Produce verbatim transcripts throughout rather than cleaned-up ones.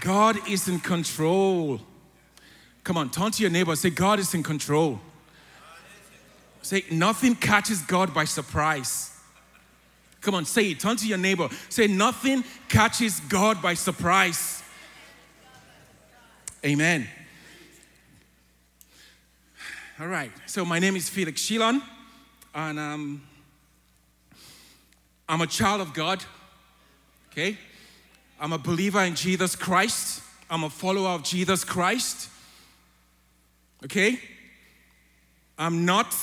God is in control. Come on, turn to your neighbor. Say, God is in control. Say, nothing catches God by surprise. Come on, say it. Turn to your neighbor. Say, nothing catches God by surprise. Amen. All right. So my name is Felix Shyllon, and um, I'm a child of God. Okay, I'm a believer in Jesus Christ. I'm a follower of Jesus Christ. Okay, I'm not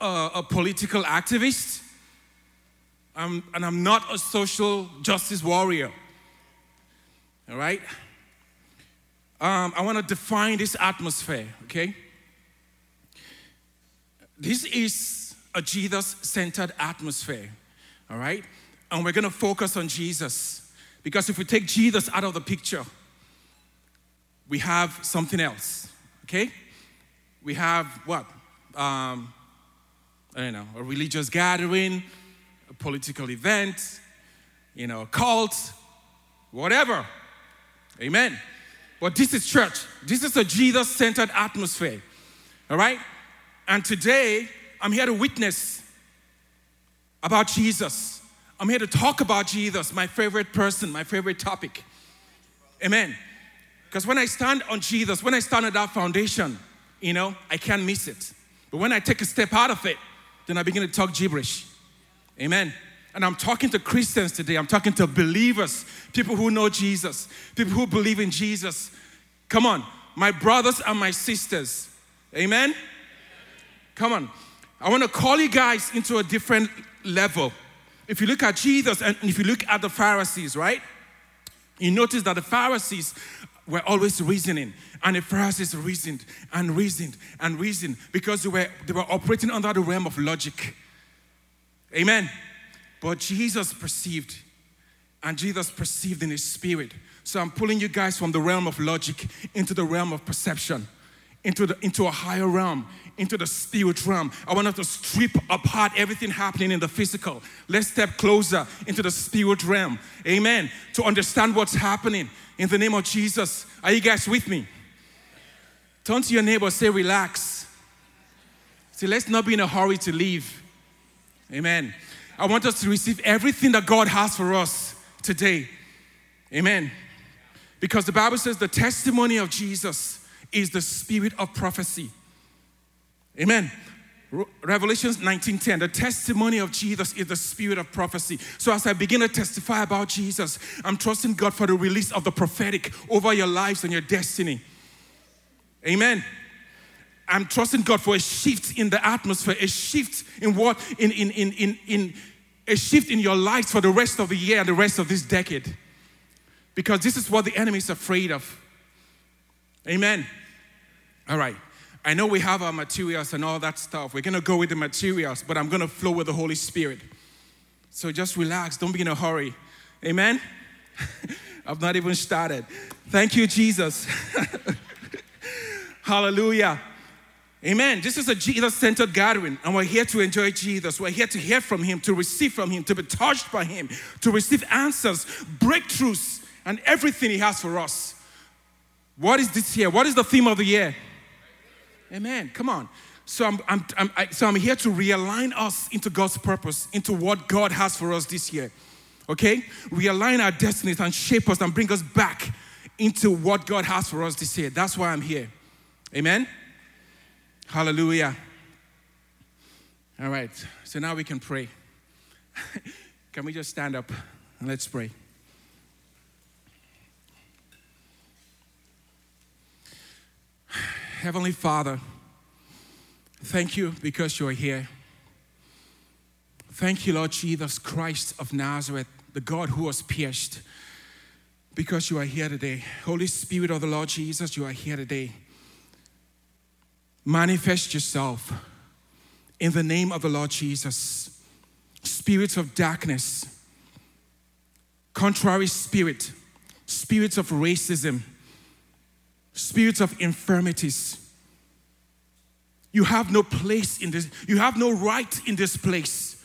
a, a political activist, I'm, and I'm not a social justice warrior. All right. Um, I want to define this atmosphere, okay? This is a Jesus-centered atmosphere, all right? And we're going to focus on Jesus, because if we take Jesus out of the picture, we have something else, okay? We have what? Um, I don't know, a religious gathering, a political event, you know, a cult, whatever. Amen. But this is church. This is a Jesus-centered atmosphere, all right? And today, I'm here to witness about Jesus. I'm here to talk about Jesus, my favorite person, my favorite topic. Amen. Because when I stand on Jesus, when I stand on that foundation, you know, I can't miss it. But when I take a step out of it, then I begin to talk gibberish. Amen. And I'm talking to Christians today. I'm talking to believers, people who know Jesus, people who believe in Jesus. Come on, my brothers and my sisters. Amen? Amen. Come on. I want to call you guys into a different level. If you look at Jesus and if you look at the Pharisees, right? You notice that the Pharisees were always reasoning, and the Pharisees reasoned and reasoned and reasoned because they were, they were operating under the realm of logic. Amen. But Jesus perceived, and Jesus perceived in his spirit. So I'm pulling you guys from the realm of logic into the realm of perception, into the into a higher realm, into the spirit realm. I want us to strip apart everything happening in the physical. Let's step closer into the spirit realm. Amen. To understand what's happening in the name of Jesus. Are you guys with me? Turn to your neighbor, say relax. See, let's not be in a hurry to leave. Amen. I want us to receive everything that God has for us today. Amen. Because the Bible says the testimony of Jesus is the spirit of prophecy. Amen. Re- Revelation nineteen ten, the testimony of Jesus is the spirit of prophecy. So as I begin to testify about Jesus, I'm trusting God for the release of the prophetic over your lives and your destiny. Amen. I'm trusting God for a shift in the atmosphere, a shift in what, in, in, in, in, in, a shift in your life for the rest of the year and the rest of this decade. Because this is what the enemy is afraid of. Amen. All right. I know we have our materials and all that stuff. We're going to go with the materials, but I'm going to flow with the Holy Spirit. So just relax. Don't be in a hurry. Amen. I've not even started. Thank you, Jesus. Hallelujah. Amen. This is a Jesus-centered gathering, and we're here to enjoy Jesus. We're here to hear from Him, to receive from Him, to be touched by Him, to receive answers, breakthroughs, and everything He has for us. What is this year? What is the theme of the year? Amen. Come on. So I'm, I'm, I'm I, so I'm here to realign us into God's purpose, into what God has for us this year. Okay? Realign our destinies and shape us and bring us back into what God has for us this year. That's why I'm here. Amen. Hallelujah. All right, so now we can pray. Can we just stand up and let's pray? Heavenly Father, thank you because you're here. Thank you, Lord Jesus Christ of Nazareth, the God who was pierced, because you are here today. Holy Spirit of the Lord Jesus, you are here today. Manifest yourself in the name of the Lord Jesus. Spirits of darkness, contrary spirit, spirits of racism, spirits of infirmities. You have no place in this. You have no right in this place.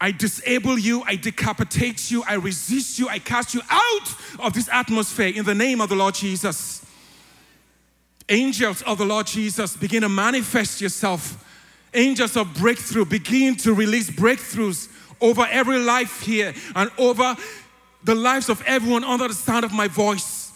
I disable you, I decapitate you, I resist you, I cast you out of this atmosphere in the name of the Lord Jesus. Angels of the Lord Jesus, begin to manifest yourself. Angels of breakthrough, begin to release breakthroughs over every life here and over the lives of everyone under the sound of my voice.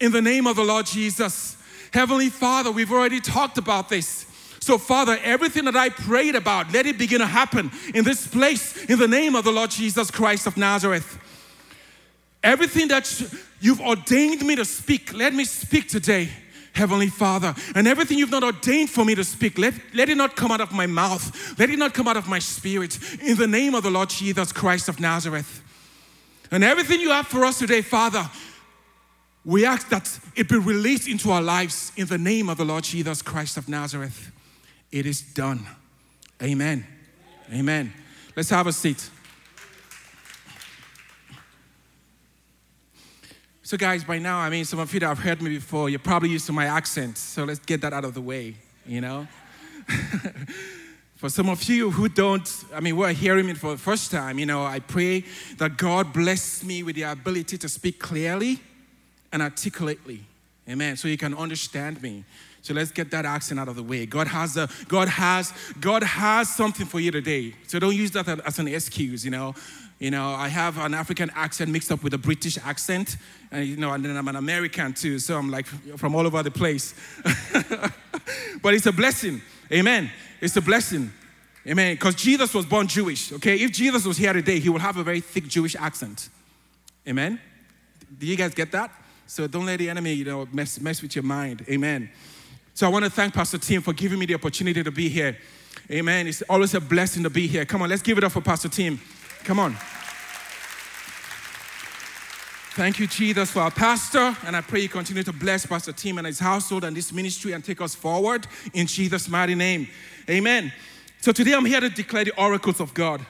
In the name of the Lord Jesus. Heavenly Father, we've already talked about this. So Father, everything that I prayed about, let it begin to happen in this place in the name of the Lord Jesus Christ of Nazareth. Everything that you've ordained me to speak, let me speak today, Heavenly Father. And everything you've not ordained for me to speak, let, let it not come out of my mouth. Let it not come out of my spirit in the name of the Lord Jesus Christ of Nazareth. And everything you have for us today, Father, we ask that it be released into our lives in the name of the Lord Jesus Christ of Nazareth. It is done. Amen. Amen. Let's have a seat. So guys, by now, I mean, some of you that have heard me before, you're probably used to my accent. So let's get that out of the way, you know. For some of you who don't, I mean, we're hearing it for the first time, you know, I pray that God bless me with the ability to speak clearly and articulately. Amen. So you can understand me. So let's get that accent out of the way. God has a, God has, God has something for you today. So don't use that as an excuse, you know. You know, I have an African accent mixed up with a British accent. And, you know, and then I'm an American too. So I'm like from all over the place. But it's a blessing. Amen. It's a blessing. Amen. Because Jesus was born Jewish, okay? If Jesus was here today, he would have a very thick Jewish accent. Amen. Do you guys get that? So don't let the enemy, you know, mess, mess with your mind. Amen. So I want to thank Pastor Tim for giving me the opportunity to be here. Amen. It's always a blessing to be here. Come on, let's give it up for Pastor Tim. Come on. Thank you, Jesus, for our pastor. And I pray you continue to bless Pastor Tim and his household and this ministry and take us forward in Jesus' mighty name. Amen. So today I'm here to declare the oracles of God.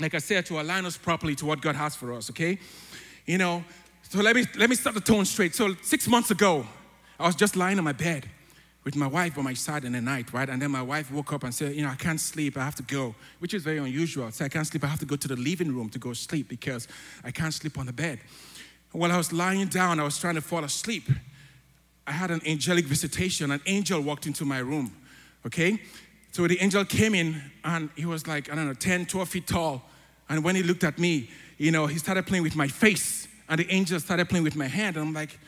Like I said, to align us properly to what God has for us, okay? You know, so let me let me set the tone straight. So six months ago, I was just lying on my bed with my wife by my side in the night, right? And then my wife woke up and said, you know, I can't sleep, I have to go, which is very unusual. So I can't sleep, I have to go to the living room to go sleep because I can't sleep on the bed. And while I was lying down, I was trying to fall asleep. I had an angelic visitation. An angel walked into my room, okay? So the angel came in and he was like, I don't know, ten, twelve feet tall. And when he looked at me, you know, he started playing with my face, and the angel started playing with my hand. And I'm like,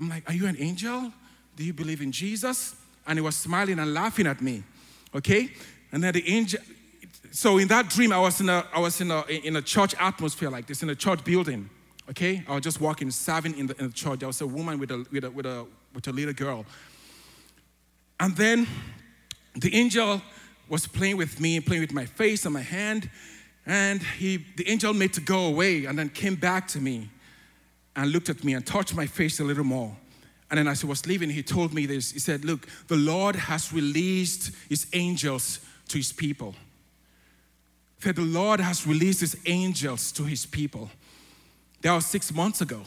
I'm like, are you an angel? Do you believe in Jesus? And he was smiling and laughing at me, okay? And then the angel, so in that dream, I was in a, I was in a, in a church atmosphere like this, in a church building, okay? I was just walking, serving in the, in the church. There was a woman with a, with a, with a, with a little girl. And then the angel was playing with me, playing with my face and my hand. And he, the angel made to go away and then came back to me and looked at me and touched my face a little more. And then as he was leaving, he told me this. He said, look, the Lord has released his angels to his people. He said, the Lord has released his angels to his people. That was six months ago.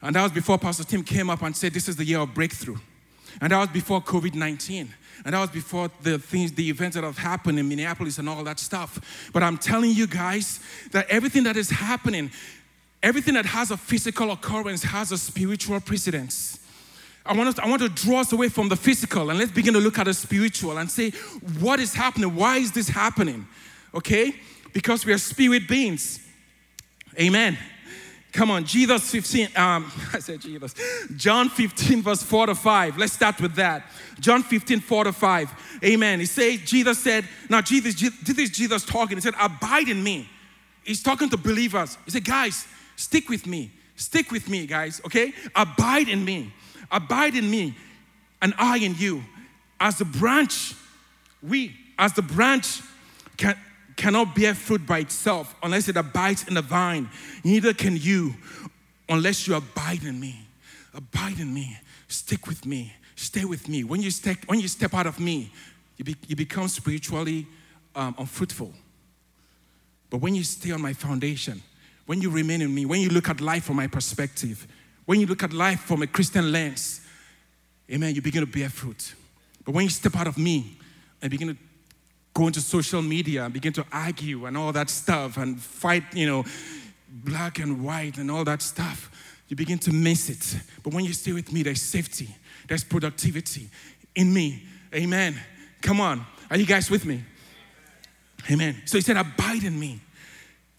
And that was before Pastor Tim came up and said, this is the year of breakthrough. And that was before covid nineteen. And that was before the things, the events that have happened in Minneapolis and all that stuff. But I'm telling you guys that everything that is happening, everything that has a physical occurrence has a spiritual precedence. I want, us to, I want to draw us away from the physical and let's begin to look at the spiritual and say, what is happening? Why is this happening? Okay? Because we are spirit beings. Amen. Come on, Jesus fifteen, um, I said Jesus. John fifteen, verse four to five. Let's start with that. John fifteen, four to five. Amen. He says, Jesus said, now Jesus, this is Jesus talking. He said, abide in me. He's talking to believers. He said, guys, stick with me. Stick with me, guys, okay? Abide in me. Abide in me, and I in you. As the branch, we, as the branch, can cannot bear fruit by itself unless it abides in the vine. Neither can you unless you abide in me. Abide in me. Stick with me. Stay with me. When you step, when you step out of me, you, be, you become spiritually um, unfruitful. But when you stay on my foundation, when you remain in me, when you look at life from my perspective, when you look at life from a Christian lens, amen, you begin to bear fruit. But when you step out of me and begin to go into social media and begin to argue and all that stuff and fight, you know, black and white and all that stuff, you begin to miss it. But when you stay with me, there's safety, there's productivity in me. Amen. Come on. Are you guys with me? Amen. So he said, abide in me.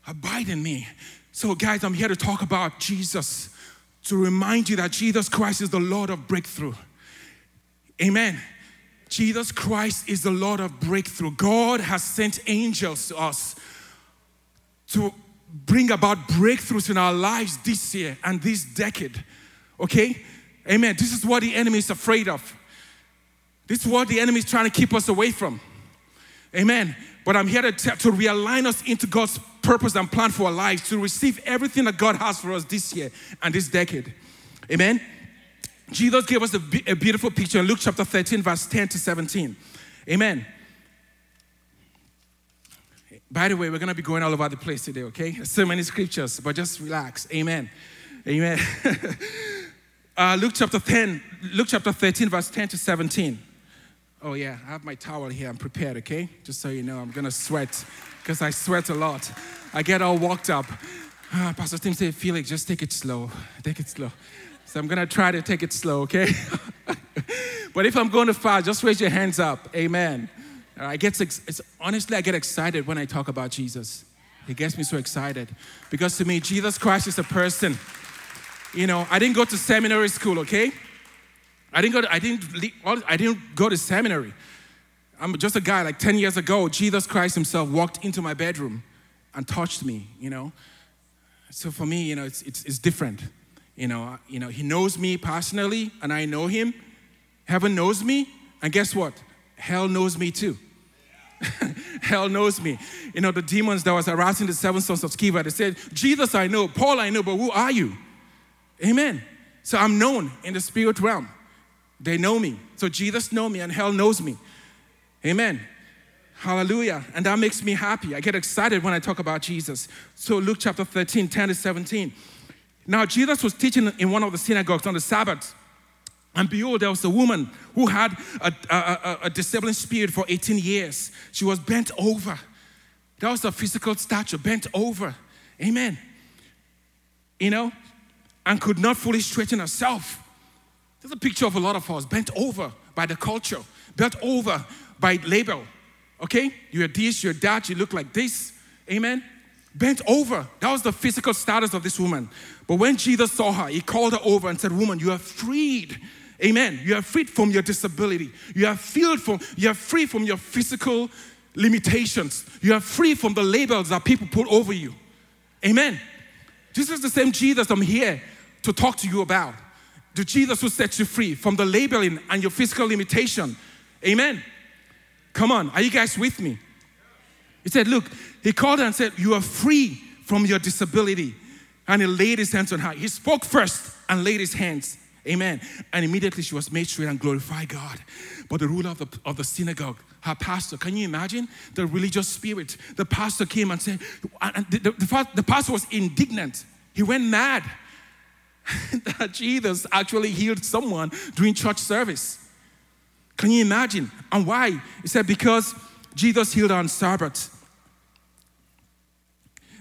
Abide in me. So guys, I'm here to talk about Jesus, to remind you that Jesus Christ is the Lord of breakthrough. Amen. Jesus Christ is the Lord of breakthrough. God has sent angels to us to bring about breakthroughs in our lives this year and this decade. Okay? Amen. This is what the enemy is afraid of. This is what the enemy is trying to keep us away from. Amen. But I'm here to, t- to realign us into God's purpose and plan for our lives, to receive everything that God has for us this year and this decade. Amen. Jesus gave us a, be- a beautiful picture in Luke chapter thirteen, verse ten to seventeen. Amen. By the way, we're going to be going all over the place today, okay? There's so many scriptures, but just relax. Amen. Amen. uh, Luke chapter ten, Luke chapter thirteen, verse ten to seventeen. Oh, yeah, I have my towel here. I'm prepared, okay? Just so you know, I'm going to sweat because I sweat a lot. I get all walked up. Uh, Pastor Tim said, Felix, just take it slow. Take it slow. So I'm going to try to take it slow, okay? But if I'm going to fast, just raise your hands up. Amen. I get ex- it's, honestly, I get excited when I talk about Jesus. It gets me so excited because to me, Jesus Christ is a person. You know, I didn't go to seminary school, okay? I didn't go to, I didn't, I didn't go to seminary. I'm just a guy. Like ten years ago, Jesus Christ himself walked into my bedroom and touched me, you know? So for me, you know, it's, it's, it's different. You know, you know, he knows me personally and I know him. Heaven knows me. And guess what? Hell knows me too. Hell knows me. You know, the demons that was harassing the seven sons of Sceva, they said, Jesus I know, Paul I know, but who are you? Amen. So I'm known in the spirit realm. They know me. So Jesus knows me and hell knows me. Amen. Hallelujah. And that makes me happy. I get excited when I talk about Jesus. So Luke chapter thirteen, ten to seventeen. Now Jesus was teaching in one of the synagogues on the Sabbath. And behold, there was a woman who had a, a, a, a disabling spirit for eighteen years. She was bent over. That was her physical stature, bent over. Amen. You know, and could not fully straighten herself. There's a picture of a lot of us bent over by the culture, bent over by label. Okay? You're this, you're that, you look like this. Amen. Bent over. That was the physical status of this woman. But when Jesus saw her, he called her over and said, woman, you are freed. Amen. You are freed from your disability. You are freed from, you are free from your physical limitations. You are free from the labels that people put over you. Amen. This is the same Jesus I'm here to talk to you about. The Jesus who sets you free from the labeling and your physical limitation. Amen. Come on. Are you guys with me? He said, look, he called her and said, you are free from your disability. And he laid his hands on her. He spoke first and laid his hands. Amen. And immediately she was made straight and glorified God. But the ruler of the, of the synagogue, her pastor, can you imagine the religious spirit? The pastor came and said, and the, the, the, the pastor was indignant. He went mad that Jesus actually healed someone during church service. Can you imagine? And why? He said, because Jesus healed on Sabbath.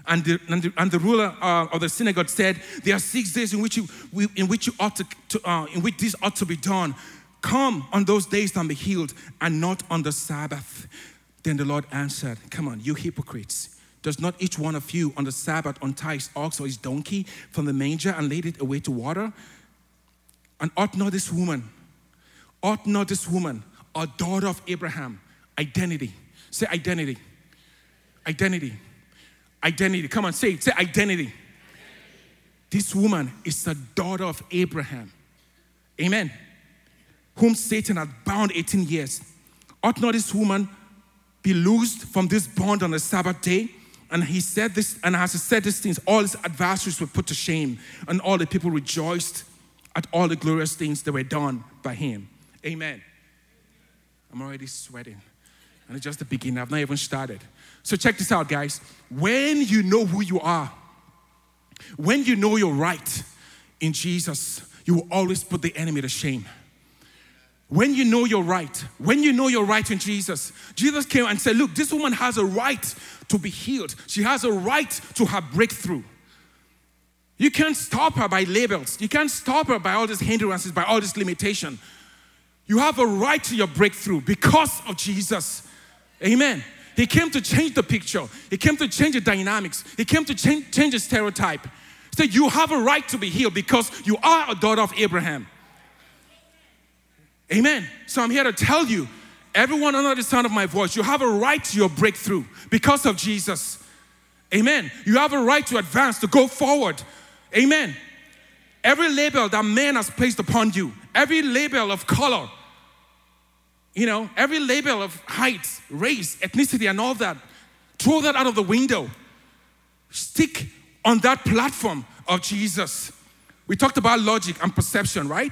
And the, and the, and the ruler uh, of the synagogue said, there are six days in which you, we, in which you ought to, to uh, in which this ought to be done. Come on those days and be healed, and not on the Sabbath. Then the Lord answered, come on, you hypocrites. Does not each one of you on the Sabbath untie his ox or his donkey from the manger and lead it away to water? And ought not this woman, ought not this woman, a daughter of Abraham, identity. Say identity. Identity. Identity. Come on, say it. Say identity. Identity. This woman is the daughter of Abraham. Amen. Whom Satan had bound eighteen years. Ought not this woman be loosed from this bond on the Sabbath day? And he said this, and as he said these things, all his adversaries were put to shame, and all the people rejoiced at all the glorious things that were done by him. Amen. I'm already sweating. And it's just the beginning. I've not even started. So check this out, guys. When you know who you are, when you know you're right in Jesus, you will always put the enemy to shame. When you know you're right, when you know you're right in Jesus, Jesus came and said, look, this woman has a right to be healed. She has a right to her breakthrough. You can't stop her by labels. You can't stop her by all these hindrances, by all this limitation. You have a right to your breakthrough because of Jesus. Amen. He came to change the picture. He came to change the dynamics. He came to change, change the stereotype. He said, you have a right to be healed because you are a daughter of Abraham. Amen. So I'm here to tell you, everyone under the sound of my voice, you have a right to your breakthrough because of Jesus. Amen. You have a right to advance, to go forward. Amen. Every label that man has placed upon you, every label of color, you know, every label of height, race, ethnicity, and all that, throw that out of the window. Stick on that platform of Jesus. We talked about logic and perception, right?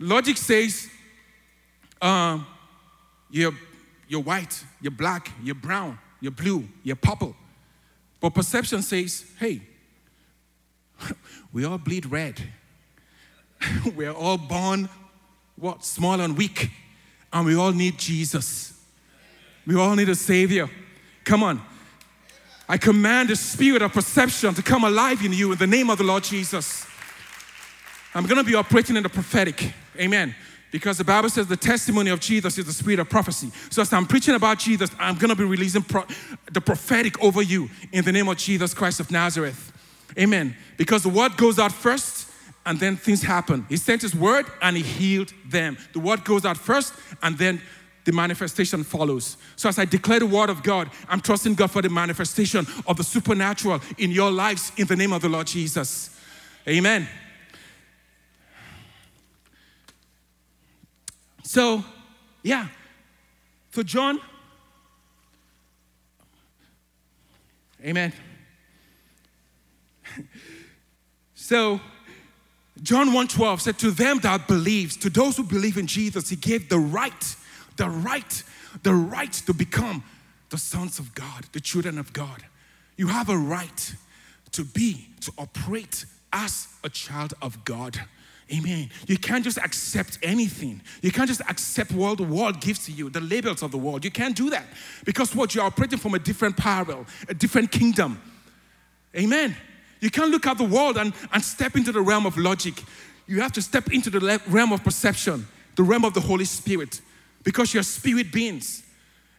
Logic says, Um, you're, you're white, you're black, you're brown, you're blue, you're purple. But perception says, hey, we all bleed red. We're all born, what, small and weak. And we all need Jesus. We all need a Savior. Come on. I command the spirit of perception to come alive in you in the name of the Lord Jesus. I'm going to be operating in the prophetic. Amen. Because the Bible says the testimony of Jesus is the spirit of prophecy. So as I'm preaching about Jesus, I'm going to be releasing pro- the prophetic over you in the name of Jesus Christ of Nazareth. Amen. Because the word goes out first and then things happen. He sent his word and he healed them. The word goes out first and then the manifestation follows. So as I declare the word of God, I'm trusting God for the manifestation of the supernatural in your lives in the name of the Lord Jesus. Amen. So, yeah, so John, amen. So, John one twelve said, to them that believes, to those who believe in Jesus, he gave the right, the right, the right to become the sons of God, the children of God. You have a right to be, to operate as a child of God. Amen. You can't just accept anything. You can't just accept what the world gives to you, the labels of the world. You can't do that. Because what? You're operating from a different parallel, a different kingdom. Amen. You can't look at the world and, and step into the realm of logic. You have to step into the realm of perception, the realm of the Holy Spirit. Because you're spirit beings.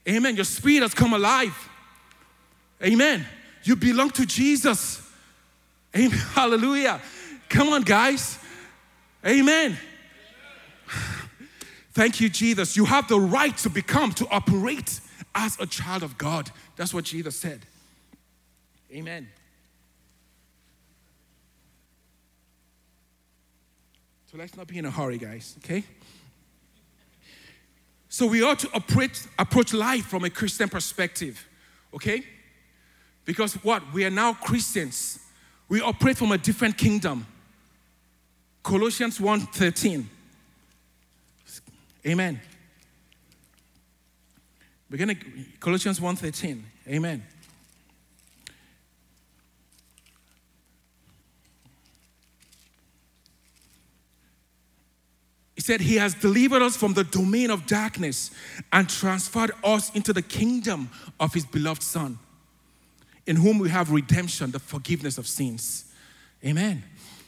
Amen. Your spirit has come alive. Amen. You belong to Jesus. Amen. Hallelujah. Come on, guys. Amen. Thank you, Jesus. You have the right to become, to operate as a child of God. That's what Jesus said. Amen. So let's not be in a hurry, guys, okay? So we ought to approach, approach life from a Christian perspective, okay? Because what? We are now Christians. We operate from a different kingdom. Colossians one thirteen. Amen. We're going to Colossians one thirteen. Amen. He said, he has delivered us from the domain of darkness and transferred us into the kingdom of his beloved Son, in whom we have redemption, the forgiveness of sins. Amen.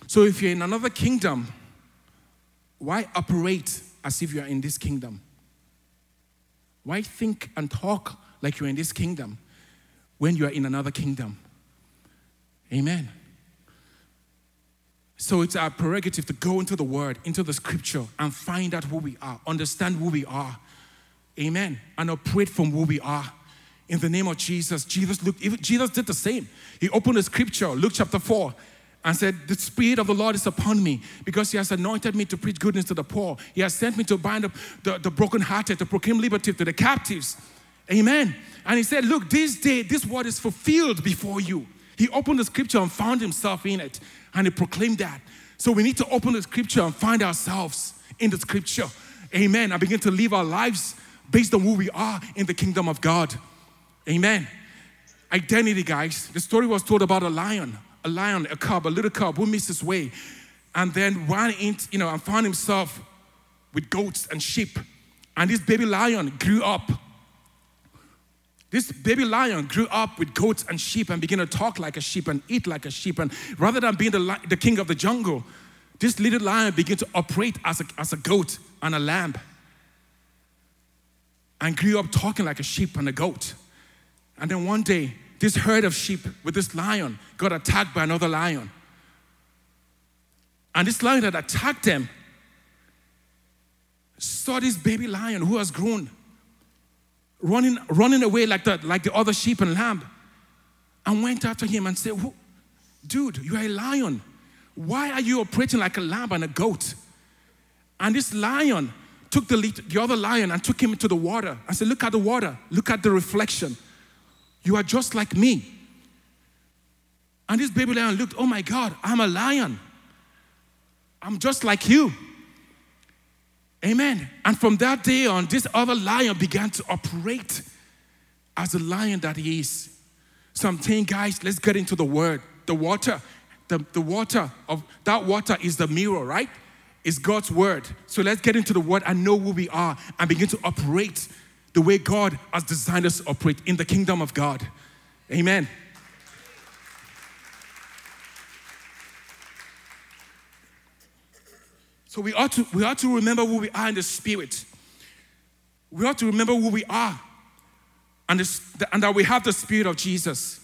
So if you're in another kingdom, why operate as if you're in this kingdom? Why think and talk like you're in this kingdom when you're in another kingdom? Amen. So it's our prerogative to go into the Word, into the Scripture, and find out who we are, understand who we are. Amen. And operate from who we are. In the name of Jesus, Jesus looked, Jesus did the same. He opened the Scripture, Luke chapter four. And said, the Spirit of the Lord is upon me because he has anointed me to preach goodness to the poor. He has sent me to bind up the, the brokenhearted, to proclaim liberty to the captives. Amen. And he said, look, this day, this word is fulfilled before you. He opened the Scripture and found himself in it. And he proclaimed that. So we need to open the Scripture and find ourselves in the Scripture. Amen. And begin to live our lives based on who we are in the kingdom of God. Amen. Identity, guys. The story was told about a lion. A lion, a cub, a little cub who missed his way and then ran into, you know, and found himself with goats and sheep. And this baby lion grew up. This baby lion grew up with goats and sheep and began to talk like a sheep and eat like a sheep. And rather than being the, li- the king of the jungle, this little lion began to operate as a, as a goat and a lamb. And grew up talking like a sheep and a goat. And then one day, this herd of sheep with this lion got attacked by another lion. And this lion that attacked them saw this baby lion who has grown running running away like that, like the other sheep and lamb, and went after him and said, dude, you are a lion. Why are you operating like a lamb and a goat? And this lion took the, the other lion and took him into the water and said, look at the water, look at the reflection. You are just like me. And this baby lion looked, oh my God, I'm a lion. I'm just like you. Amen. And from that day on, this other lion began to operate as the lion that he is. So I'm saying, guys, let's get into the word. The water, the, the water of that water is the mirror, right? It's God's word. So let's get into the word and know who we are and begin to operate the way God has designed us to operate in the kingdom of God. Amen. So we ought to we ought to remember who we are in the spirit. We ought to remember who we are and, the, and that we have the spirit of Jesus.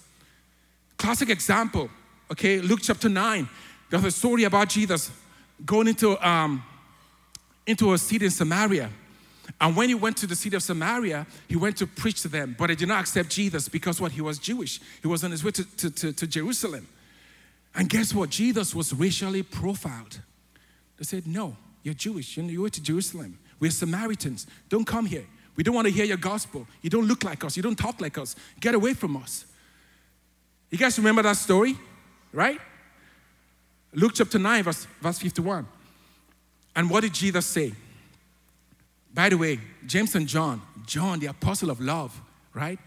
Classic example, okay, Luke chapter nine. There's a story about Jesus going into, um, into a city in Samaria. And when he went to the city of Samaria, he went to preach to them. But they did not accept Jesus because what? He was Jewish. He was on his way to, to, to, to Jerusalem. And guess what? Jesus was racially profiled. They said, no, you're Jewish. You went to Jerusalem. We're Samaritans. Don't come here. We don't want to hear your gospel. You don't look like us. You don't talk like us. Get away from us. You guys remember that story, right? Luke chapter nine, verse, verse fifty-one. And what did Jesus say? By the way, James and John, John, the apostle of love, right?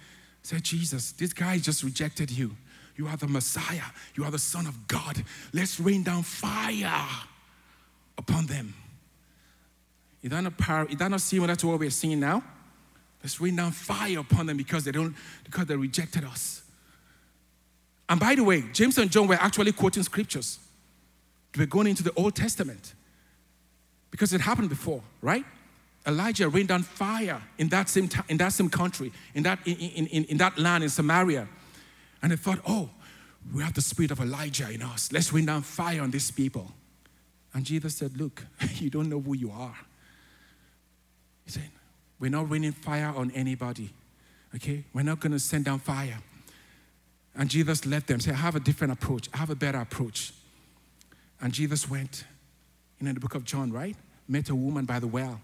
Said, Jesus, this guy just rejected you. You are the Messiah. You are the Son of God. Let's rain down fire upon them. Is that not, par- is that not similar to what we're seeing now? Let's rain down fire upon them because they don't, because they rejected us. And by the way, James and John were actually quoting scriptures. They were going into the Old Testament because it happened before, right? Elijah rained down fire in that same ta- in that same country, in that in, in, in that land in Samaria, and they thought, oh, we have the spirit of Elijah in us. Let's rain down fire on these people. And Jesus said, look, you don't know who you are. He said, we're not raining fire on anybody. Okay? We're not going to send down fire. And Jesus let them say, I have a different approach. I have a better approach. And Jesus went, you know, in the book of John, right? Met a woman by the well.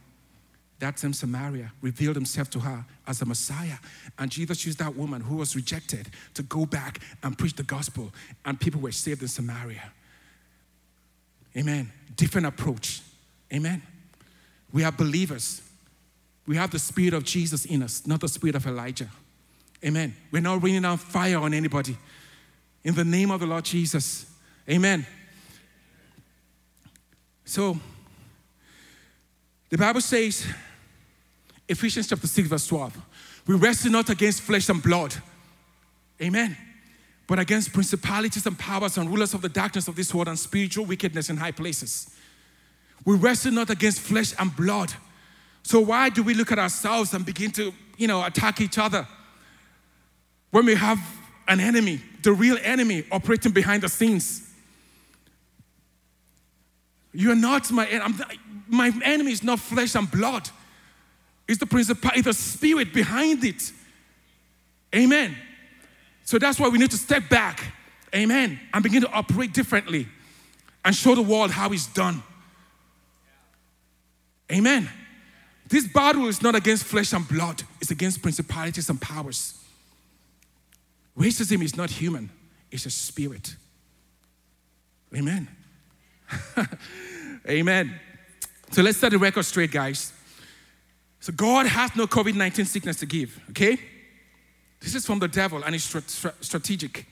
That same Samaria, revealed himself to her as the Messiah. And Jesus used that woman who was rejected to go back and preach the gospel. And people were saved in Samaria. Amen. Different approach. Amen. We are believers. We have the spirit of Jesus in us, not the spirit of Elijah. Amen. We're not raining down fire on anybody. In the name of the Lord Jesus. Amen. So, the Bible says, Ephesians chapter six verse twelve, we wrestle not against flesh and blood. Amen. But against principalities and powers and rulers of the darkness of this world and spiritual wickedness in high places. We wrestle not against flesh and blood. So why do we look at ourselves and begin to, you know, attack each other? When we have an enemy, the real enemy operating behind the scenes. You are not my enemy. My enemy is not flesh and blood. It's the principality, the spirit behind it. Amen. So that's why we need to step back, amen, and begin to operate differently and show the world how it's done. Amen. This battle is not against flesh and blood. It's against principalities and powers. Racism is not human. It's a spirit. Amen. Amen. So let's set the record straight, guys. So God has no covid nineteen sickness to give, okay? This is from the devil and it's strategic.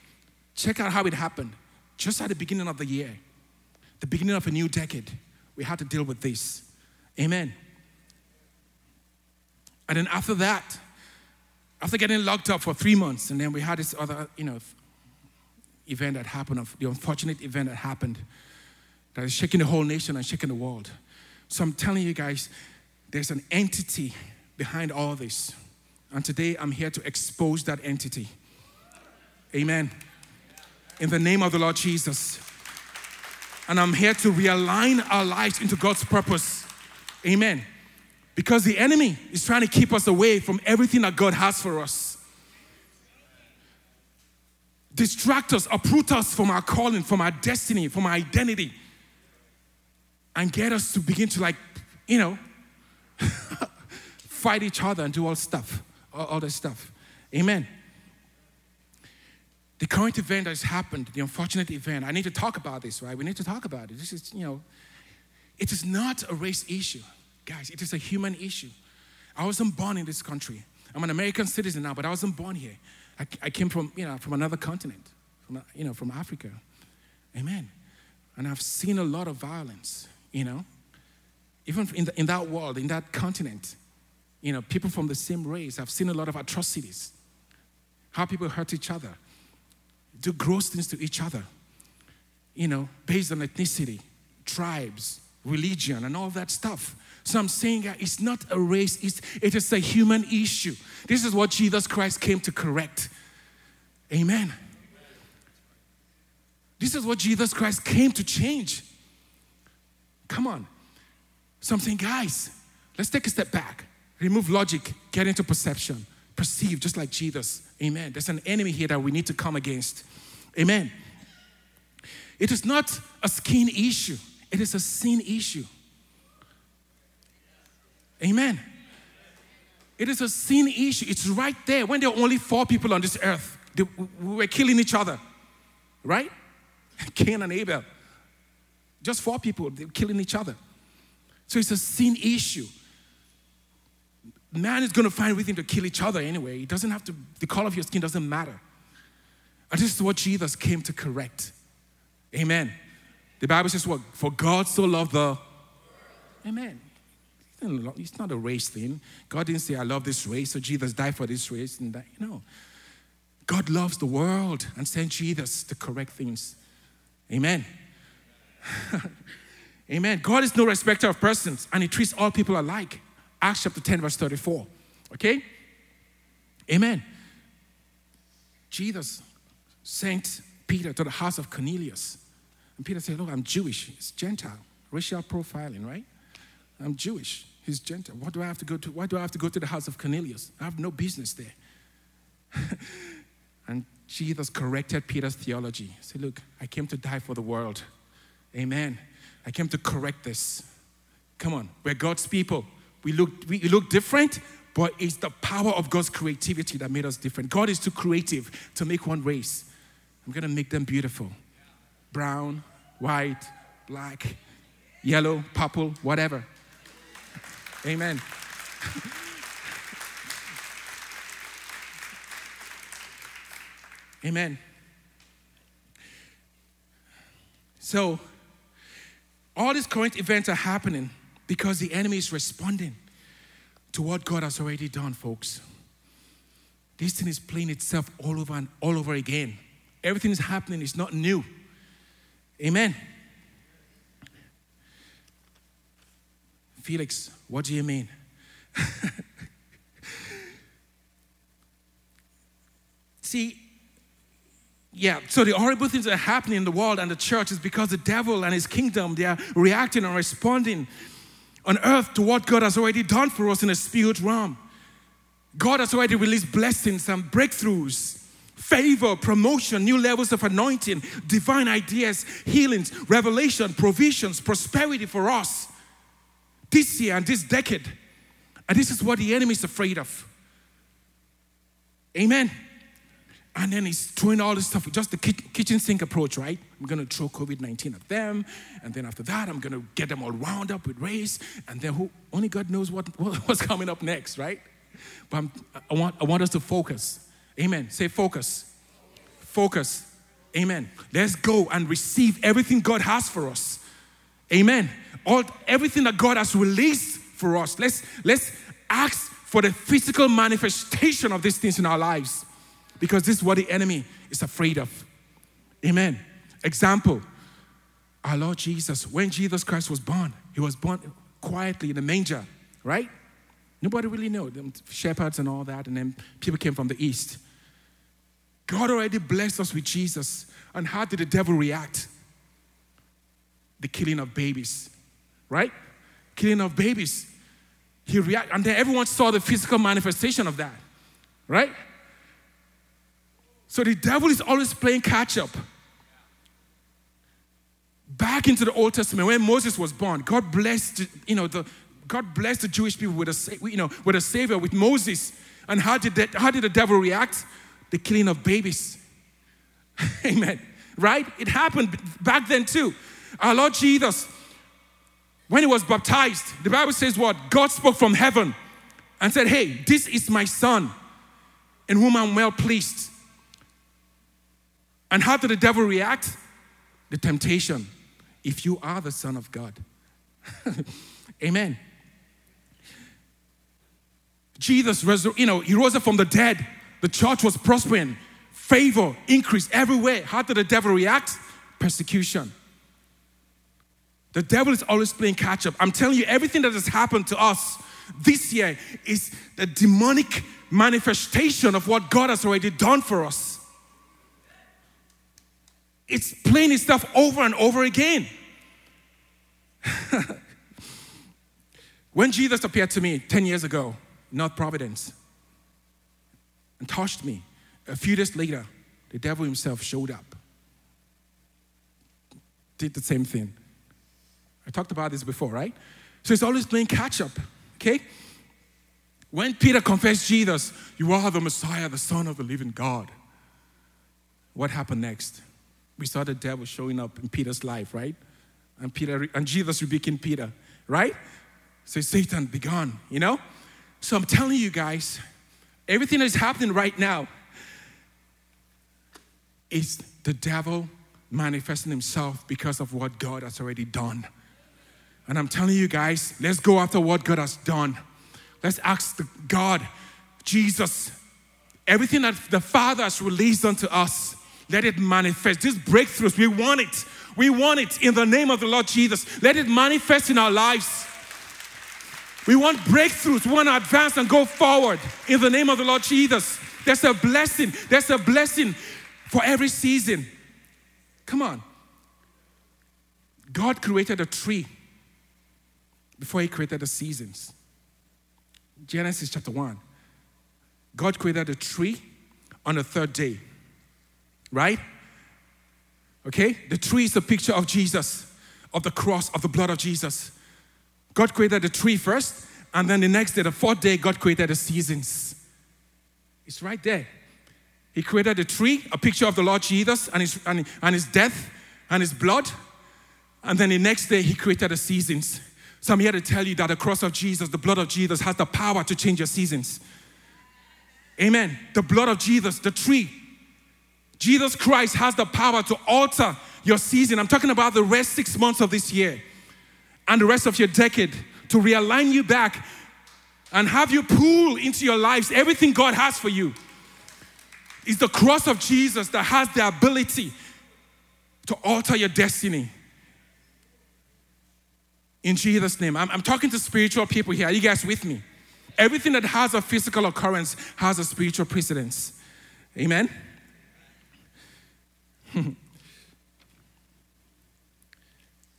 Check out how it happened. Just at the beginning of the year, the beginning of a new decade, we had to deal with this. Amen. And then after that, after getting locked up for three months, and then we had this other, you know, event that happened, of the unfortunate event that happened that is shaking the whole nation and shaking the world. So I'm telling you guys, there's an entity behind all this. And today I'm here to expose that entity. Amen. In the name of the Lord Jesus. And I'm here to realign our lives into God's purpose. Amen. Because the enemy is trying to keep us away from everything that God has for us. Distract us, uproot us from our calling, from our destiny, from our identity. And get us to begin to, like, you know, fight each other and do all stuff, all, all this stuff. Amen. The current event that has happened, the unfortunate event, I need to talk about this, right? We need to talk about it. This is, you know, it is not a race issue. Guys, it is a human issue. I wasn't born in this country. I'm an American citizen now, but I wasn't born here. I, I came from, you know, from another continent, from, you know, from Africa. Amen. And I've seen a lot of violence, you know. Even in, the, in that world, in that continent, you know, people from the same race, I've seen a lot of atrocities. How people hurt each other, do gross things to each other, you know, based on ethnicity, tribes, religion, and all that stuff. So I'm saying it's not a race, it's, it is a human issue. This is what Jesus Christ came to correct. Amen. Amen. This is what Jesus Christ came to change. Come on. So I'm saying, guys, let's take a step back. Remove logic, get into perception. Perceive just like Jesus. Amen. There's an enemy here that we need to come against. Amen. It is not a skin issue. It is a sin issue. Amen. It is a sin issue. It's right there. When there were only four people on this earth, they, we were killing each other, right? Cain and Abel. Just four people, they were killing each other. So it's a sin issue. Man is going to find reason to kill each other anyway. It doesn't have to, the color of your skin doesn't matter. And this is what Jesus came to correct. Amen. The Bible says what? For God so loved the... Amen. It's not a race thing. God didn't say, I love this race, so Jesus died for this race. And that, you know. God loves the world and sent Jesus to correct things. Amen. Amen. God is no respecter of persons, and He treats all people alike. Acts chapter ten, verse thirty-four. Okay? Amen. Jesus sent Peter to the house of Cornelius. And Peter said, look, I'm Jewish. It's Gentile. Racial profiling, right? I'm Jewish. He's Gentile. What do I have to go to? Why do I have to go to the house of Cornelius? I have no business there. And Jesus corrected Peter's theology. He said, look, I came to die for the world. Amen. I came to correct this. Come on. We're God's people. We look, we look different, but it's the power of God's creativity that made us different. God is too creative to make one race. I'm going to make them beautiful. Brown, white, black, yellow, purple, whatever. Amen. Amen. So, all these current events are happening because the enemy is responding to what God has already done, folks. This thing is playing itself all over and all over again. Everything is happening. It's not new. Amen. Felix, what do you mean? See, yeah, so the horrible things that are happening in the world and the church is because the devil and his kingdom, they are reacting and responding on earth to what God has already done for us in the spirit realm. God has already released blessings and breakthroughs, favor, promotion, new levels of anointing, divine ideas, healings, revelation, provisions, prosperity for us this year and this decade. And this is what the enemy is afraid of. Amen. And then he's throwing all this stuff, just the kitchen sink approach, right? I'm going to throw covid nineteen at them. And then after that, I'm going to get them all wound up with race. And then who, only God knows what, what's coming up next, right? But I'm, I, want, I want us to focus. Amen. Say focus. Focus. Amen. Let's go and receive everything God has for us. Amen. all everything that God has released for us. Let's let's ask for the physical manifestation of these things in our lives, because this is what the enemy is afraid of. Amen. Example, our Lord Jesus. When Jesus Christ was born, he was born quietly in a manger, right? Nobody really knew. The shepherds and all that, and then people came from the east. God already blessed us with Jesus. And how did the devil react? The killing of babies, right? Killing of babies. He reacted, and then everyone saw the physical manifestation of that, right? So the devil is always playing catch up. Back into the Old Testament, when Moses was born, God blessed, you know, the God blessed the Jewish people with a, you know, with a savior, with Moses. And how did that, how did the devil react? The killing of babies. Amen. Right? It happened back then too. Our Lord Jesus, when he was baptized, the Bible says what? God spoke from heaven and said, "Hey, this is my son in whom I'm well pleased." And how did the devil react? The temptation. If you are the Son of God. Amen. Jesus, you know, he rose up from the dead. The church was prospering. Favor, increase everywhere. How did the devil react? Persecution. The devil is always playing catch up. I'm telling you, everything that has happened to us this year is the demonic manifestation of what God has already done for us. It's playing itself over and over again. When Jesus appeared to me ten years ago, North Providence, and touched me, a few days later, the devil himself showed up. Did the same thing. I talked about this before, right? So it's always playing catch up, okay? When Peter confessed Jesus, "You are the Messiah, the Son of the living God." What happened next? We saw the devil showing up in Peter's life, right? And Peter and Jesus rebuking Peter, right? So Satan, be gone, you know? So I'm telling you guys, everything that's happening right now is the devil manifesting himself because of what God has already done. And I'm telling you guys, let's go after what God has done. Let's ask the God, Jesus, everything that the Father has released unto us, let it manifest. These breakthroughs, we want it. We want it in the name of the Lord Jesus. Let it manifest in our lives. We want breakthroughs. We want to advance and go forward in the name of the Lord Jesus. There's a blessing. There's a blessing for every season. Come on. God created a tree before he created the seasons. Genesis chapter one. God created a tree on the third day. Right? Okay? The tree is a picture of Jesus, of the cross, of the blood of Jesus. God created the tree first, and then the next day, the fourth day, God created the seasons. It's right there. He created the tree, a picture of the Lord Jesus and his, and, and his death and his blood. And then the next day, he created the seasons. So I'm here to tell you that the cross of Jesus, the blood of Jesus has the power to change your seasons. Amen. The blood of Jesus, the tree. Jesus Christ has the power to alter your season. I'm talking about the rest six months of this year and the rest of your decade, to realign you back and have you pull into your lives everything God has for you. It's the cross of Jesus that has the ability to alter your destiny. In Jesus' name. I'm, I'm talking to spiritual people here. Are you guys with me? Everything that has a physical occurrence has a spiritual precedence. Amen?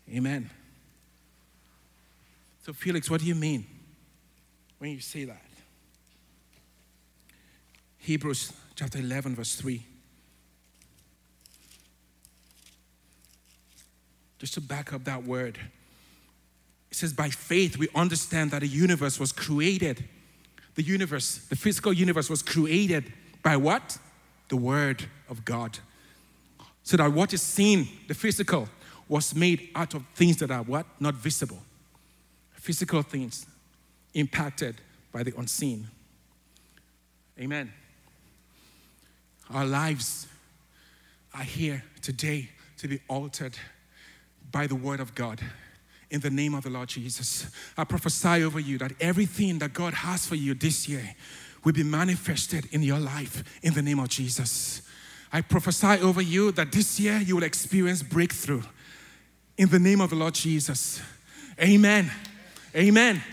Amen. So, Felix, what do you mean when you say that? Hebrews chapter eleven, verse three. Just to back up that word. It says, by faith we understand that the universe was created. The universe, the physical universe was created by what? The Word of God. So that what is seen, the physical, was made out of things that are what? Not visible. Physical things impacted by the unseen. Amen. Our lives are here today to be altered by the Word of God in the name of the Lord Jesus. I prophesy over you that everything that God has for you this year will be manifested in your life in the name of Jesus. I prophesy over you that this year you will experience breakthrough in the name of the Lord Jesus. Amen. Amen.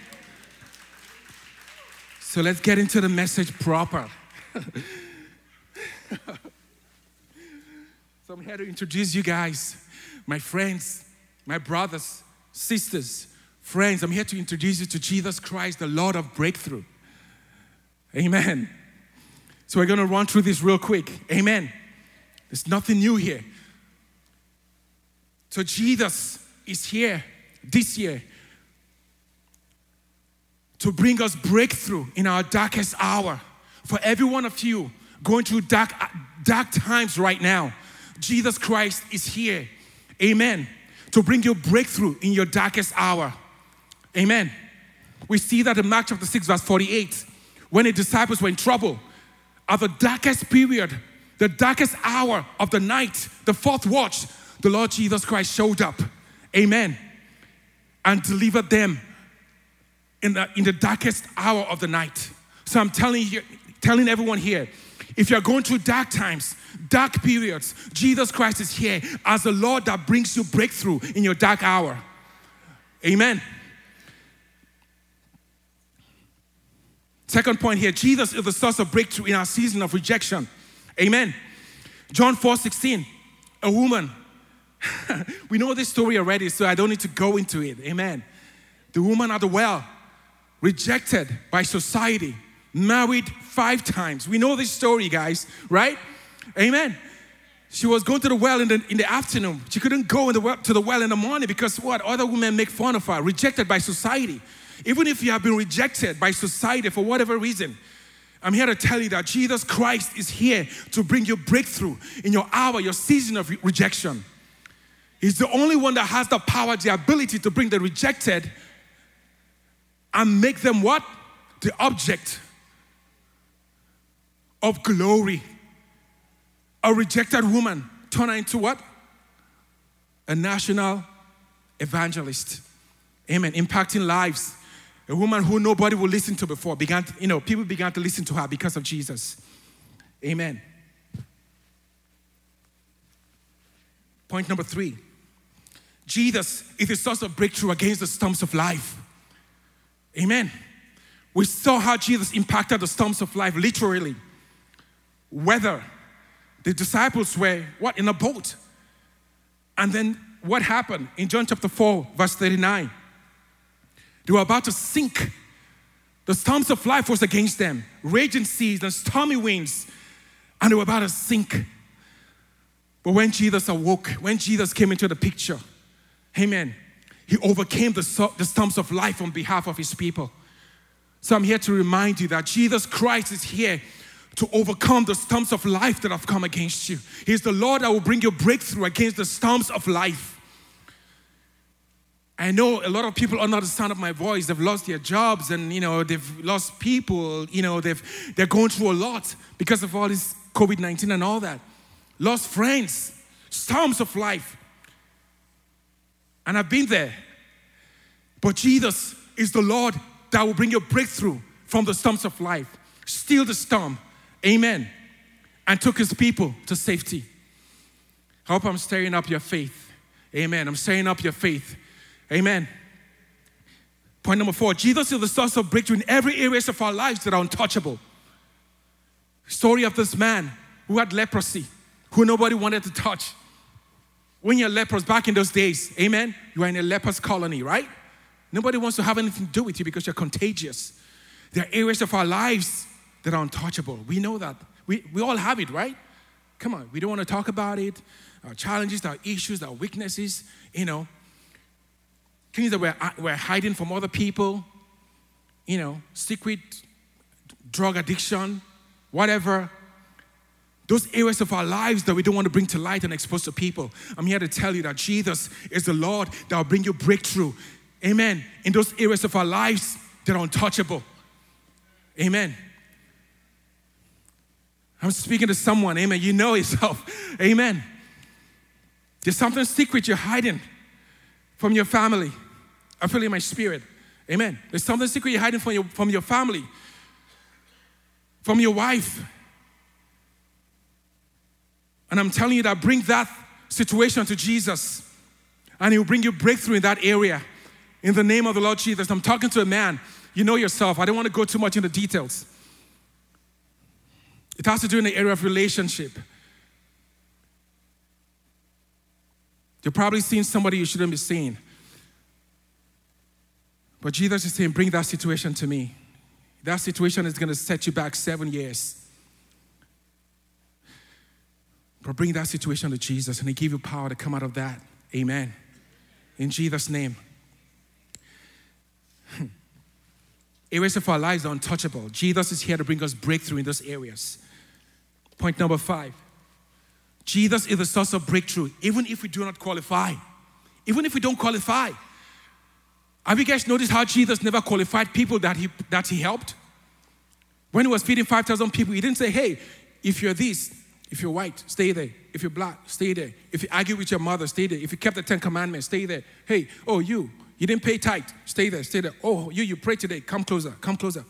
So let's get into the message proper. So I'm here to introduce you guys, my friends, my brothers, sisters, friends. I'm here to introduce you to Jesus Christ, the Lord of breakthrough. Amen. So we're going to run through this real quick. Amen. There's nothing new here. So Jesus is here this year to bring us breakthrough in our darkest hour. For every one of you going through dark, dark times right now, Jesus Christ is here, amen, to bring you breakthrough in your darkest hour, amen. We see that in Mark chapter six, verse forty-eight, when the disciples were in trouble, at the darkest period, the darkest hour of the night, the fourth watch, the Lord Jesus Christ showed up, amen, and delivered them in the in the darkest hour of the night. So I'm telling you, telling everyone here, if you're going through dark times, dark periods, Jesus Christ is here as the Lord that brings you breakthrough in your dark hour. Amen. Second point here, Jesus is the source of breakthrough in our season of rejection. Amen. John four sixteen, a woman. We know this story already, so I don't need to go into it. Amen. The woman at the well, rejected by society, married five times. We know this story, guys, right? Amen. She was going to the well in the, in the afternoon. She couldn't go in the well, to the well in the morning because what? Other women make fun of her, rejected by society. Even if you have been rejected by society for whatever reason, I'm here to tell you that Jesus Christ is here to bring you breakthrough in your hour, your season of re- rejection. He's the only one that has the power, the ability to bring the rejected and make them what? The object of glory. A rejected woman turned her into what? A national evangelist. Amen. Impacting lives. A woman who nobody would listen to before began, to, you know, people began to listen to her because of Jesus. Amen. Point number three. Jesus is the source of breakthrough against the storms of life. Amen. We saw how Jesus impacted the storms of life, literally. Whether the disciples were, what, in a boat. And then what happened? In John chapter four, verse thirty-nine, they were about to sink. The storms of life was against them. Raging seas and stormy winds. And they were about to sink. But when Jesus awoke, when Jesus came into the picture, amen, he overcame the, the storms of life on behalf of his people. So I'm here to remind you that Jesus Christ is here to overcome the storms of life that have come against you. He's the Lord that will bring you breakthrough against the storms of life. I know a lot of people under the sound of my voice, they've lost their jobs and, you know, they've lost people, you know, they've, they're going through a lot because of all this covid nineteen and all that. Lost friends, storms of life. And I've been there. But Jesus is the Lord that will bring you breakthrough from the storms of life. Steal the storm. Amen. And took his people to safety. I hope I'm stirring up your faith. Amen. I'm stirring up your faith. Amen. Point number four. Jesus is the source of breakthrough in every area of our lives that are untouchable. Story of this man who had leprosy, who nobody wanted to touch. When you're leprous back in those days, amen, you are in a leper's colony, right? Nobody wants to have anything to do with you because you're contagious. There are areas of our lives that are untouchable. We know that. We we all have it, right? Come on, we don't want to talk about it. Our challenges, our issues, our weaknesses, you know. Things that we're, we're hiding from other people. You know, secret drug addiction, whatever. Those areas of our lives that we don't want to bring to light and expose to people. I'm here to tell you that Jesus is the Lord that will bring you breakthrough. Amen. In those areas of our lives that are untouchable. Amen. I'm speaking to someone. Amen. You know yourself. Amen. There's something secret you're hiding from your family, I feel it in my spirit. Amen. There's something secret you're hiding from your, from your family, from your wife. And I'm telling you that bring that situation to Jesus, and he'll bring you breakthrough in that area. In the name of the Lord Jesus. I'm talking to a man. You know yourself. I don't want to go too much into details. It has to do in the area of relationship. You're probably seeing somebody you shouldn't be seeing. But Jesus is saying, bring that situation to me. That situation is going to set you back seven years. But bring that situation to Jesus, and he give you power to come out of that. Amen. In Jesus' name. Areas of our lives are untouchable. Jesus is here to bring us breakthrough in those areas. Point number five. Jesus is the source of breakthrough, even if we do not qualify. Even if we don't qualify. Have you guys noticed how Jesus never qualified people that he, that he helped? When he was feeding five thousand people, he didn't say, hey, if you're this, if you're white, stay there. If you're black, stay there. If you argue with your mother, stay there. If you kept the Ten Commandments, stay there. Hey, oh, you, you didn't pay tithe, stay there, stay there. Oh, you, you pray today, come closer, come closer.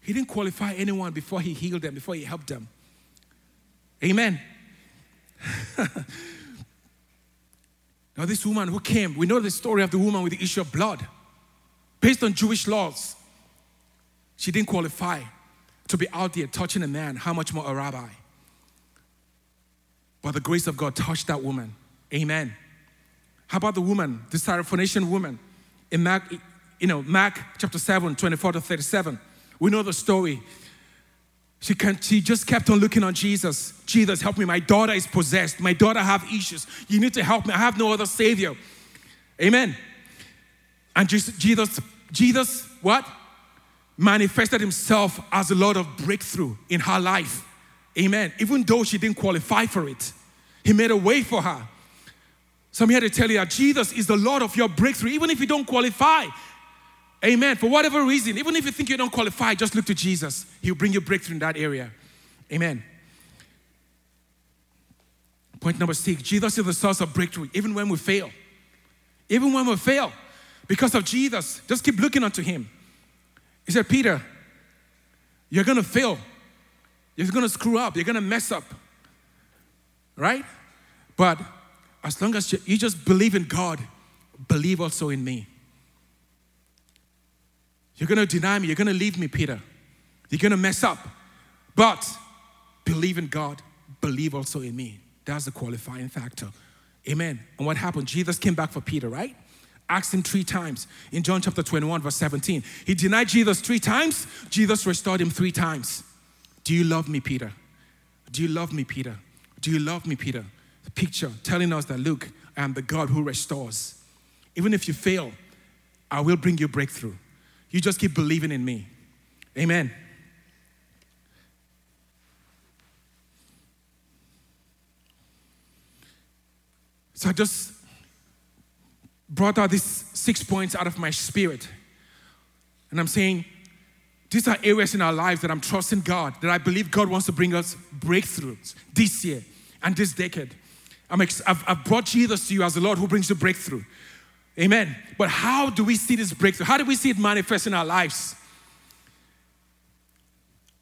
He didn't qualify anyone before he healed them, before he helped them. Amen. Now this woman who came, we know the story of the woman with the issue of blood. Based on Jewish laws, she didn't qualify to be out there touching a man, how much more a rabbi. But the grace of God touched that woman. Amen. How about the woman, the Syrophoenician woman in Mark, you know, Mark chapter seven, twenty-four to thirty-seven. We know the story. She, can, she just kept on looking on Jesus. Jesus, help me. My daughter is possessed. My daughter have issues. You need to help me. I have no other savior. Amen. And Jesus, Jesus, Jesus what? Manifested himself as a Lord of breakthrough in her life. Amen. Even though she didn't qualify for it, he made a way for her. So I'm here to tell you that Jesus is the Lord of your breakthrough, even if you don't qualify. Amen. For whatever reason, even if you think you don't qualify, just look to Jesus. He'll bring you breakthrough in that area. Amen. Point number six, Jesus is the source of breakthrough, even when we fail. Even when we fail, because of Jesus, just keep looking unto him. He said, Peter, you're going to fail. You're going to screw up. You're going to mess up. Right? But as long as you, you just believe in God, believe also in me. You're going to deny me. You're going to leave me, Peter. You're going to mess up. But believe in God. Believe also in me. That's the qualifying factor. Amen. And what happened? Jesus came back for Peter, right? Asked him three times. In John chapter twenty-one, verse seventeen. He denied Jesus three times. Jesus restored him three times. Do you love me, Peter? Do you love me, Peter? Do you love me, Peter? The picture telling us that, look, I am the God who restores. Even if you fail, I will bring you breakthrough. You just keep believing in me. Amen. So I just brought out these six points out of my spirit. And I'm saying, these are areas in our lives that I'm trusting God, that I believe God wants to bring us breakthroughs this year and this decade. I'm ex- I've, I've brought Jesus to you as the Lord who brings you breakthrough. Amen. But how do we see this breakthrough? How do we see it manifest in our lives?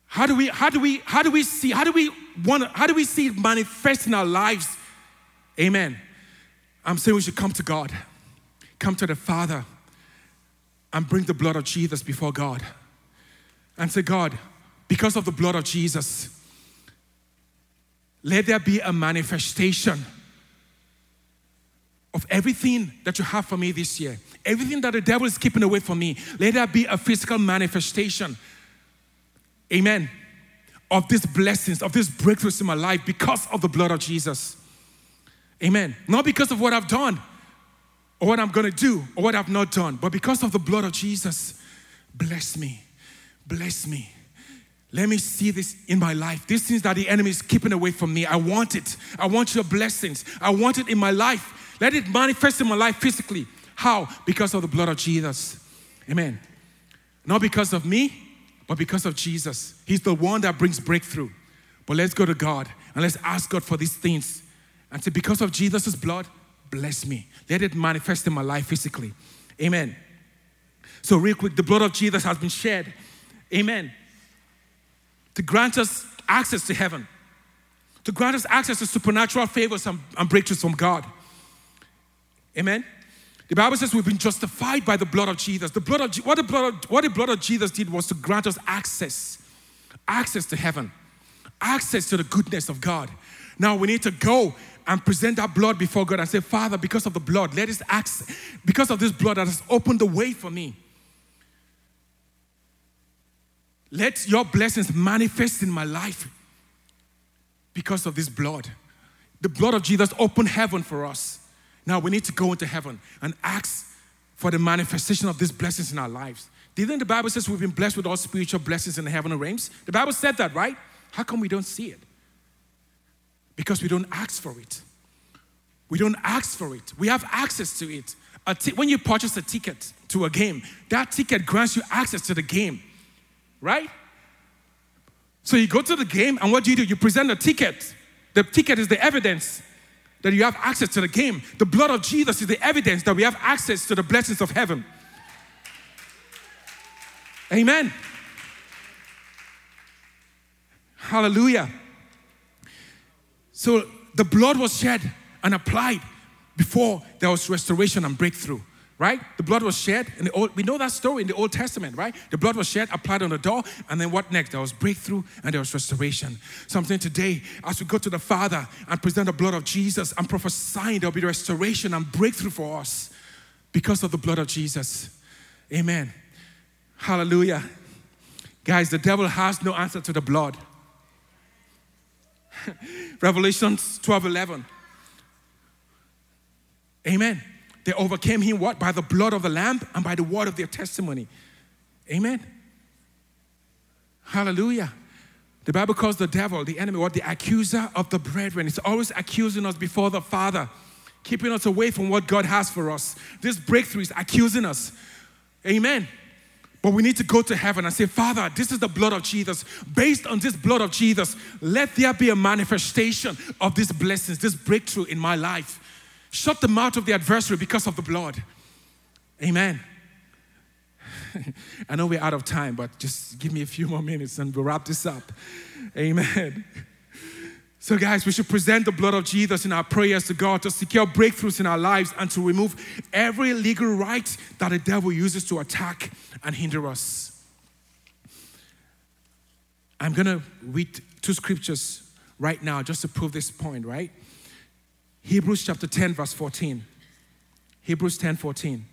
How do we, how do we, how do we see, how do we want, how do we see it manifest in our lives? Amen. I'm saying we should come to God, come to the Father, and bring the blood of Jesus before God. And say, God, because of the blood of Jesus, let there be a manifestation of everything that you have for me this year. Everything that the devil is keeping away from me, let there be a physical manifestation, amen, of these blessings, of these breakthroughs in my life because of the blood of Jesus. Amen. Not because of what I've done or what I'm going to do or what I've not done, but because of the blood of Jesus, bless me. Bless me. Let me see this in my life. These things that the enemy is keeping away from me, I want it. I want your blessings. I want it in my life. Let it manifest in my life physically. How? Because of the blood of Jesus. Amen. Not because of me, but because of Jesus. He's the one that brings breakthrough. But let's go to God and let's ask God for these things. And say, because of Jesus' blood, bless me. Let it manifest in my life physically. Amen. So real quick, the blood of Jesus has been shed. Amen. To grant us access to heaven. To grant us access to supernatural favors and, and breakthroughs from God. Amen. The Bible says we've been justified by the blood of Jesus. The blood of what the blood of, what the blood of Jesus did was to grant us access, access to heaven, access to the goodness of God. Now we need to go and present that blood before God and say, Father, because of the blood, let this access, because of this blood that has opened the way for me, let your blessings manifest in my life because of this blood. The blood of Jesus opened heaven for us. Now we need to go into heaven and ask for the manifestation of these blessings in our lives. Didn't the Bible says we've been blessed with all spiritual blessings in the heavenly realms? The Bible said that, right? How come we don't see it? Because we don't ask for it. We don't ask for it. We have access to it. A t- when you purchase a ticket to a game, that ticket grants you access to the game, right? So you go to the game and what do you do? You present a ticket. The ticket is the evidence that you have access to the game. The blood of Jesus is the evidence that we have access to the blessings of heaven. Amen. Hallelujah. So the blood was shed and applied before there was restoration and breakthrough, right? The blood was shed. In the old, we know that story in the Old Testament, right? The blood was shed, applied on the door, and then what next? There was breakthrough and there was restoration. Something today, as we go to the Father and present the blood of Jesus and prophesying, there will be restoration and breakthrough for us because of the blood of Jesus. Amen. Hallelujah. Guys, the devil has no answer to the blood. Revelation twelve eleven. Amen. They overcame him, what? By the blood of the Lamb and by the word of their testimony. Amen. Hallelujah. The Bible calls the devil, the enemy, what? The accuser of the brethren. It's always accusing us before the Father, keeping us away from what God has for us. This breakthrough is accusing us. Amen. But we need to go to heaven and say, Father, this is the blood of Jesus. Based on this blood of Jesus, let there be a manifestation of these blessings, this breakthrough in my life. Shut the mouth of the adversary because of the blood. Amen. I know we're out of time, but just give me a few more minutes and we'll wrap this up. Amen. So guys, we should present the blood of Jesus in our prayers to God to secure breakthroughs in our lives and to remove every legal right that the devil uses to attack and hinder us. I'm going to read two scriptures right now just to prove this point, right? Hebrews chapter ten, verse fourteen. Hebrews ten, fourteen.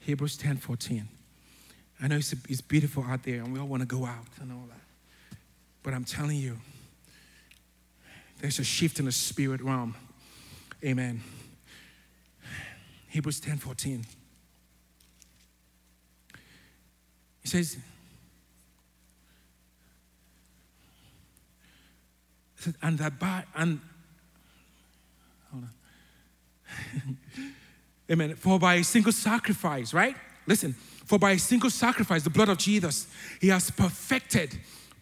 Hebrews ten, fourteen. I know it's, it's beautiful out there and we all want to go out and all that. But I'm telling you, there's a shift in the spirit realm. Amen. Hebrews ten, fourteen. It says, And that by and hold on. Amen. For by a single sacrifice, right? Listen, for by a single sacrifice, the blood of Jesus, he has perfected,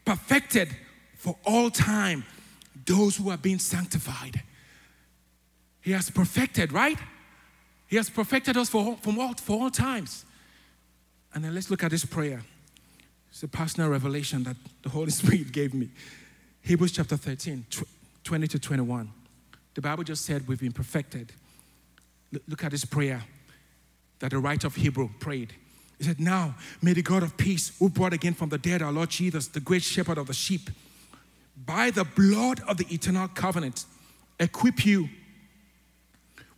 perfected for all time those who are being sanctified. He has perfected, right? He has perfected us for all, from all, for all times. And then let's look at this prayer. It's a personal revelation that the Holy Spirit gave me. Hebrews chapter thirteen, twenty to twenty-one. The Bible just said we've been perfected. Look at this prayer that the writer of Hebrew prayed. He said, Now may the God of peace, who brought again from the dead our Lord Jesus, the great shepherd of the sheep, by the blood of the eternal covenant, equip you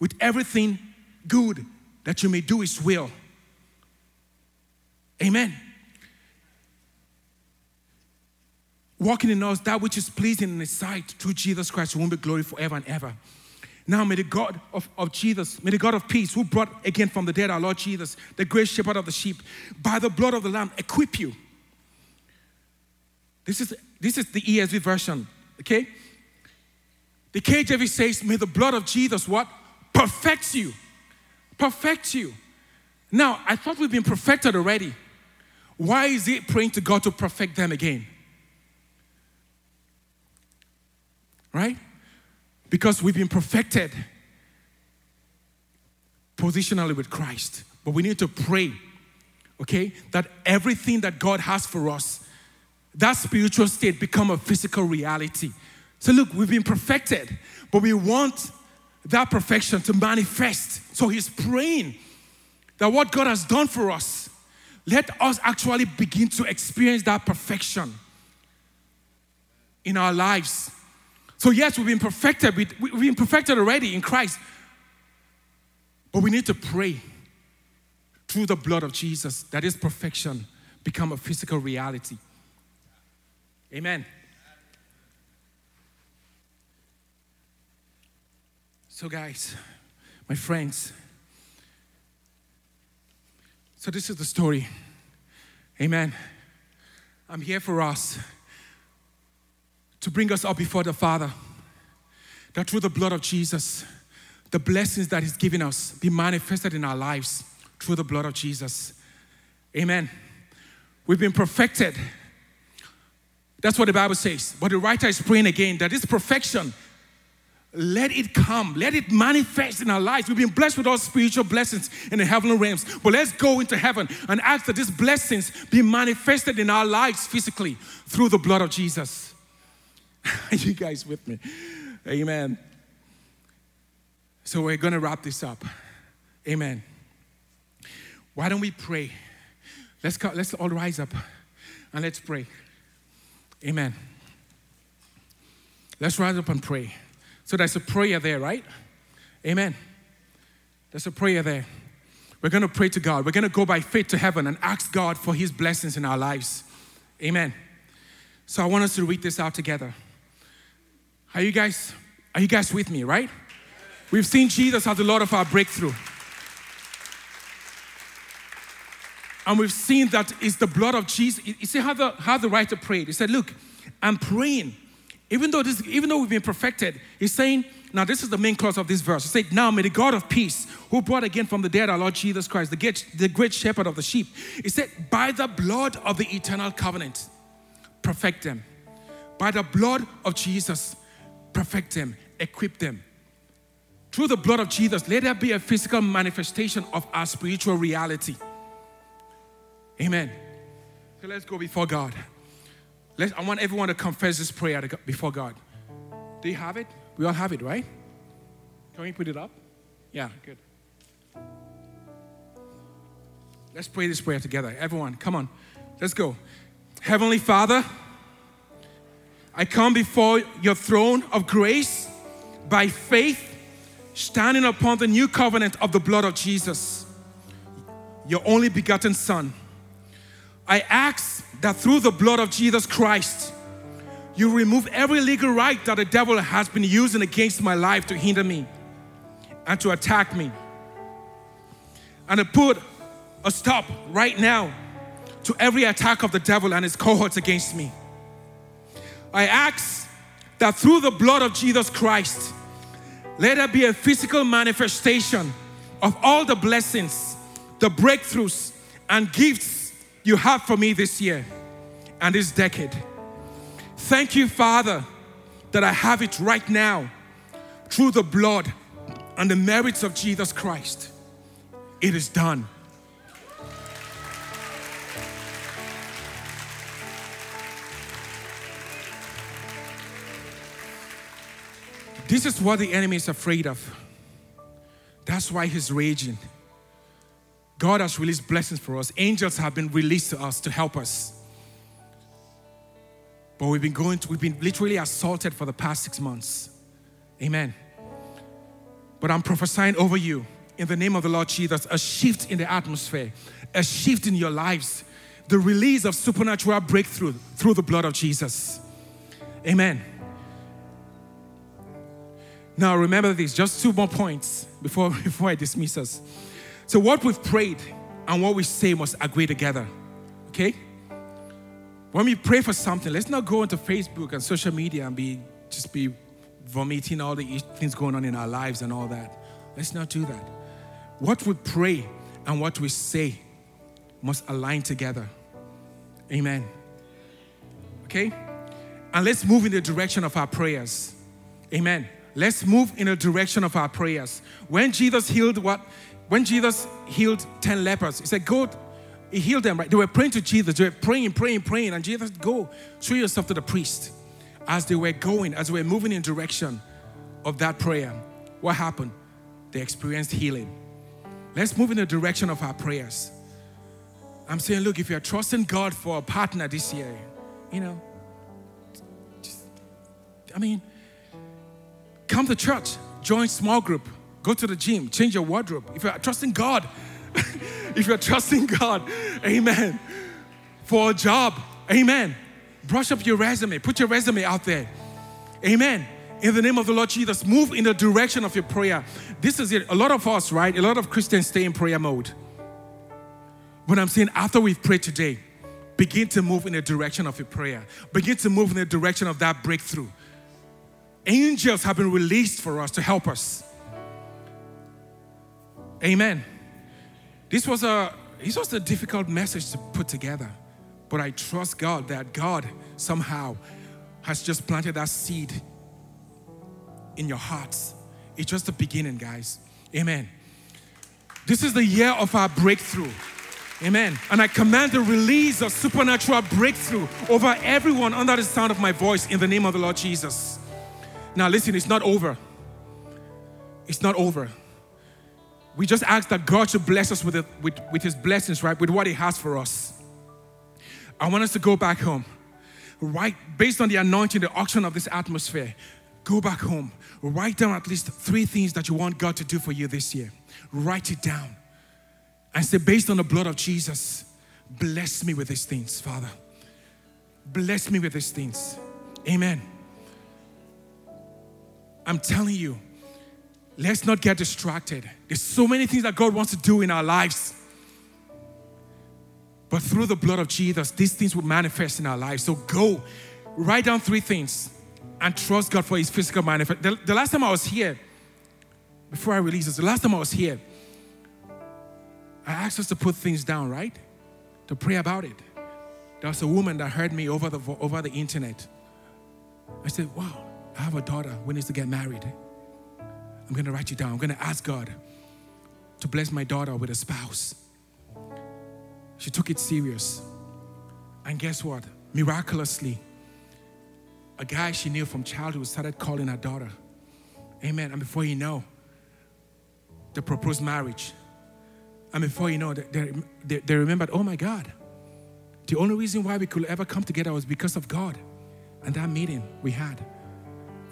with everything good that you may do his will. Amen. Walking in us that which is pleasing in his sight through Jesus Christ, who will be glory forever and ever. Now may the God of, of Jesus, may the God of peace, who brought again from the dead our Lord Jesus, the great shepherd of the sheep, by the blood of the Lamb, equip you. This is, this is the E S V version, okay? The K J V says, may the blood of Jesus, what? Perfect you. Perfect you. Now, I thought we've been perfected already. Why is it praying to God to perfect them again? Right? because we've been perfected positionally with Christ. But we need to pray, okay, that everything that God has for us, that spiritual state become a physical reality. So look, we've been perfected, but we want that perfection to manifest. So he's praying that what God has done for us, let us actually begin to experience that perfection in our lives. So yes, we've been perfected. We've been perfected already in Christ. But we need to pray through the blood of Jesus that this perfection become a physical reality. Amen. So guys, my friends, so this is the story. Amen. I'm here for us to bring us up before the Father, that through the blood of Jesus, the blessings that He's given us be manifested in our lives through the blood of Jesus. Amen. We've been perfected. That's what the Bible says. But the writer is praying again that this perfection, let it come. Let it manifest in our lives. We've been blessed with all spiritual blessings in the heavenly realms. But let's go into heaven and ask that these blessings be manifested in our lives physically through the blood of Jesus. Are you guys with me? Amen. So we're going to wrap this up. Amen. Why don't we pray? Let's, go, let's all rise up and let's pray. Amen. Let's rise up and pray. So there's a prayer there, right? Amen. There's a prayer there. We're going to pray to God. We're going to go by faith to heaven and ask God for His blessings in our lives. Amen. So I want us to read this out together. Are you guys, are you guys with me, right? We've seen Jesus as the Lord of our breakthrough. And we've seen that it's the blood of Jesus. You see how the, how the writer prayed. He said, look, I'm praying. Even though this, even though we've been perfected, he's saying, now this is the main clause of this verse. He said, now may the God of peace, who brought again from the dead our Lord Jesus Christ, the great, the great shepherd of the sheep. He said, by the blood of the eternal covenant, perfect them. By the blood of Jesus, perfect them, equip them. Through the blood of Jesus, let there be a physical manifestation of our spiritual reality. Amen. So let's go before God. Let's, I want everyone to confess this prayer to, before God. Do you have it? We all have it, right? Can we put it up? Yeah, good. Let's pray this prayer together. Everyone, come on. Let's go. Heavenly Father, I come before your throne of grace by faith, standing upon the new covenant of the blood of Jesus, your only begotten Son. I ask that through the blood of Jesus Christ, you remove every legal right that the devil has been using against my life to hinder me and to attack me. And to put a stop right now to every attack of the devil and his cohorts against me. I ask that through the blood of Jesus Christ, let there be a physical manifestation of all the blessings, the breakthroughs, and gifts you have for me this year and this decade. Thank you, Father, that I have it right now through the blood and the merits of Jesus Christ. It is done. This is what the enemy is afraid of. That's why he's raging. God has released blessings for us. Angels have been released to us to help us. But we've been going to, we've been literally assaulted for the past six months. Amen. But I'm prophesying over you in the name of the Lord Jesus, a shift in the atmosphere, a shift in your lives, the release of supernatural breakthrough through the blood of Jesus. Amen. Now remember this, just two more points before, before I dismiss us. So what we've prayed and what we say must agree together, okay? When we pray for something, let's not go into Facebook and social media and be just be vomiting all the things going on in our lives and all that. Let's not do that. What we pray and what we say must align together. Amen. Okay? And let's move in the direction of our prayers. Amen. Let's move in the direction of our prayers. When Jesus healed what? When Jesus healed ten lepers, he said, go, he healed them, right? They were praying to Jesus. They were praying, praying, praying. And Jesus said, go, show yourself to the priest. As they were going, as they were moving in direction of that prayer, what happened? They experienced healing. Let's move in the direction of our prayers. I'm saying, look, if you're trusting God for a partner this year, you know, just, I mean, come to church, join small group, go to the gym, change your wardrobe. If you're trusting God, if you're trusting God, amen, for a job, amen, brush up your resume, put your resume out there, amen. In the name of the Lord Jesus, move in the direction of your prayer. This is it. A lot of us, right? A lot of Christians stay in prayer mode. But I'm saying after we've prayed today, begin to move in the direction of your prayer. Begin to move in the direction of that breakthrough. Angels have been released for us to help us. Amen. This was a, this was a difficult message to put together. But I trust God that God somehow has just planted that seed in your hearts. It's just the beginning, guys. Amen. This is the year of our breakthrough. Amen. And I command the release of supernatural breakthrough over everyone under the sound of my voice in the name of the Lord Jesus. Now listen, it's not over. It's not over. We just ask that God should bless us with, it, with, with His blessings, right? With what He has for us. I want us to go back home, right? Based on the anointing, the auction of this atmosphere, go back home. Write down at least three things that you want God to do for you this year. Write it down. And say, based on the blood of Jesus, bless me with these things, Father. Bless me with these things. Amen. I'm telling you, let's not get distracted. There's so many things that God wants to do in our lives. But through the blood of Jesus, these things will manifest in our lives. So go, write down three things and trust God for His physical manifest. The, the last time I was here, before I release this, the last time I was here, I asked us to put things down, right? To pray about it. There was a woman that heard me over the over the internet. I said, wow, I have a daughter who needs to get married. I'm going to write you down. I'm going to ask God to bless my daughter with a spouse. She took it serious. And guess what? Miraculously, a guy she knew from childhood started calling her daughter. Amen. And before you know, the proposed marriage. And before you know, they, they, they remembered, oh my God, the only reason why we could ever come together was because of God. And that meeting we had.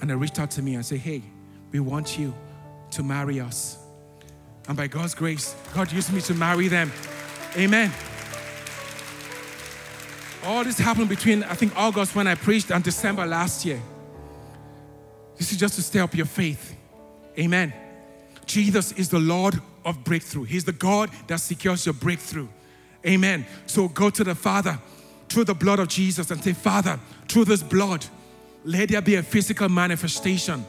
And they reached out to me and said, hey, we want you to marry us. And by God's grace, God used me to marry them. Amen. All this happened between, I think, August when I preached and December last year. This is just to stir up your faith. Amen. Jesus is the Lord of breakthrough. He's the God that secures your breakthrough. Amen. So go to the Father through the blood of Jesus and say, Father, through this blood, let there be a physical manifestation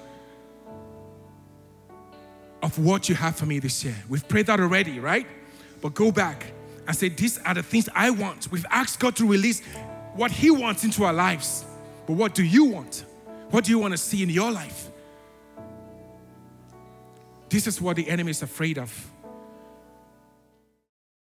of what you have for me this year. We've prayed that already, right? But go back and say, these are the things I want. We've asked God to release what He wants into our lives. But what do you want? What do you want to see in your life? This is what the enemy is afraid of.